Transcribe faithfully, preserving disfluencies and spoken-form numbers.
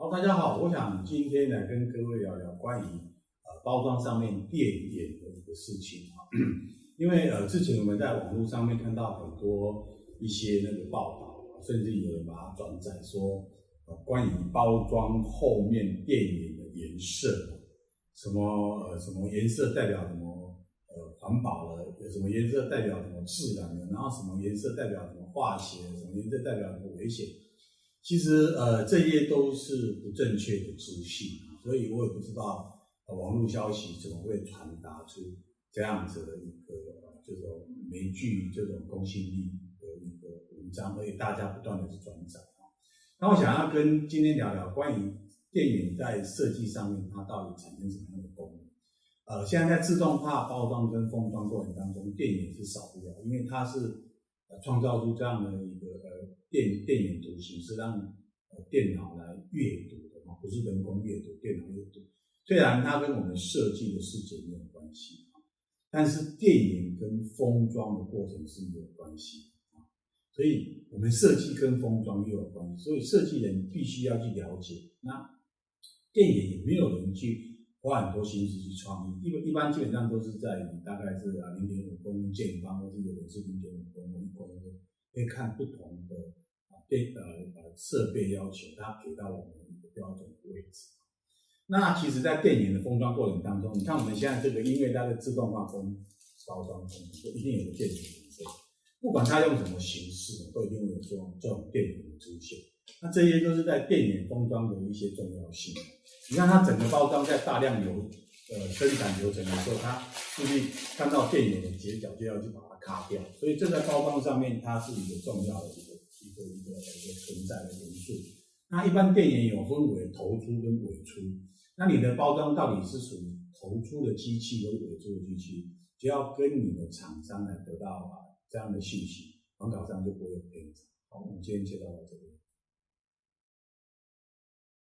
好，大家好，我想今天来跟各位聊聊关于呃包装上面电眼的一个事情啊，因为呃之前我们在网络上面看到很多一些那个报道，甚至有人把它转载说，呃、关于包装后面电眼的颜色，什么呃什么颜色代表什么呃环保了，有什么颜色代表什么自然了，然后什么颜色代表什么化学，什么颜色代表什么危险。其实呃这些都是不正确的资讯，所以我也不知道、呃、网络消息怎么会传达出这样子的一个、呃、这种媒体这种公信力的一个文章，而且大家不断的转载。那我想要跟今天聊聊关于电眼在设计上面它到底产生什么样的功能。呃现在在自动化包装跟封装过程当中，电眼是少不了，因为它是创造出这样的一个呃电电眼图形，是让呃电脑来阅读的，不是人工阅读，电脑阅读。虽然它跟我们设计的视觉没有关系，但是电眼跟封装的过程是有关系，所以我们设计跟封装又有关系，所以设计人必须要去了解。那电眼也没有人去花很多心思去创意，因为一般基本上都是在大概是 零点五公分见方，或者有人是 零点五公分一公分，可以看不同的设备要求，它给到我们一个标准的位置。那其实在电眼的封装过程当中，你看我们现在这个，因为它的自动化封包装一定有个电眼颜色，不管它用什么形式都一定会有这种这种电眼的出现。那这些都是在电眼封装的一些重要性。你看它整个包装在大量流呃生产流程的时候，它注意看到电眼的结角就要去把它卡掉，所以这在包装上面它是一个重要的一个一个一个一个存在的元素。那一般电眼有分为头出跟尾出，那你的包装到底是属于头出的机器跟尾出的机器，只要跟你的厂商来得到啊这样的信息，广告上就不会有偏差。好，我们今天介绍到这里。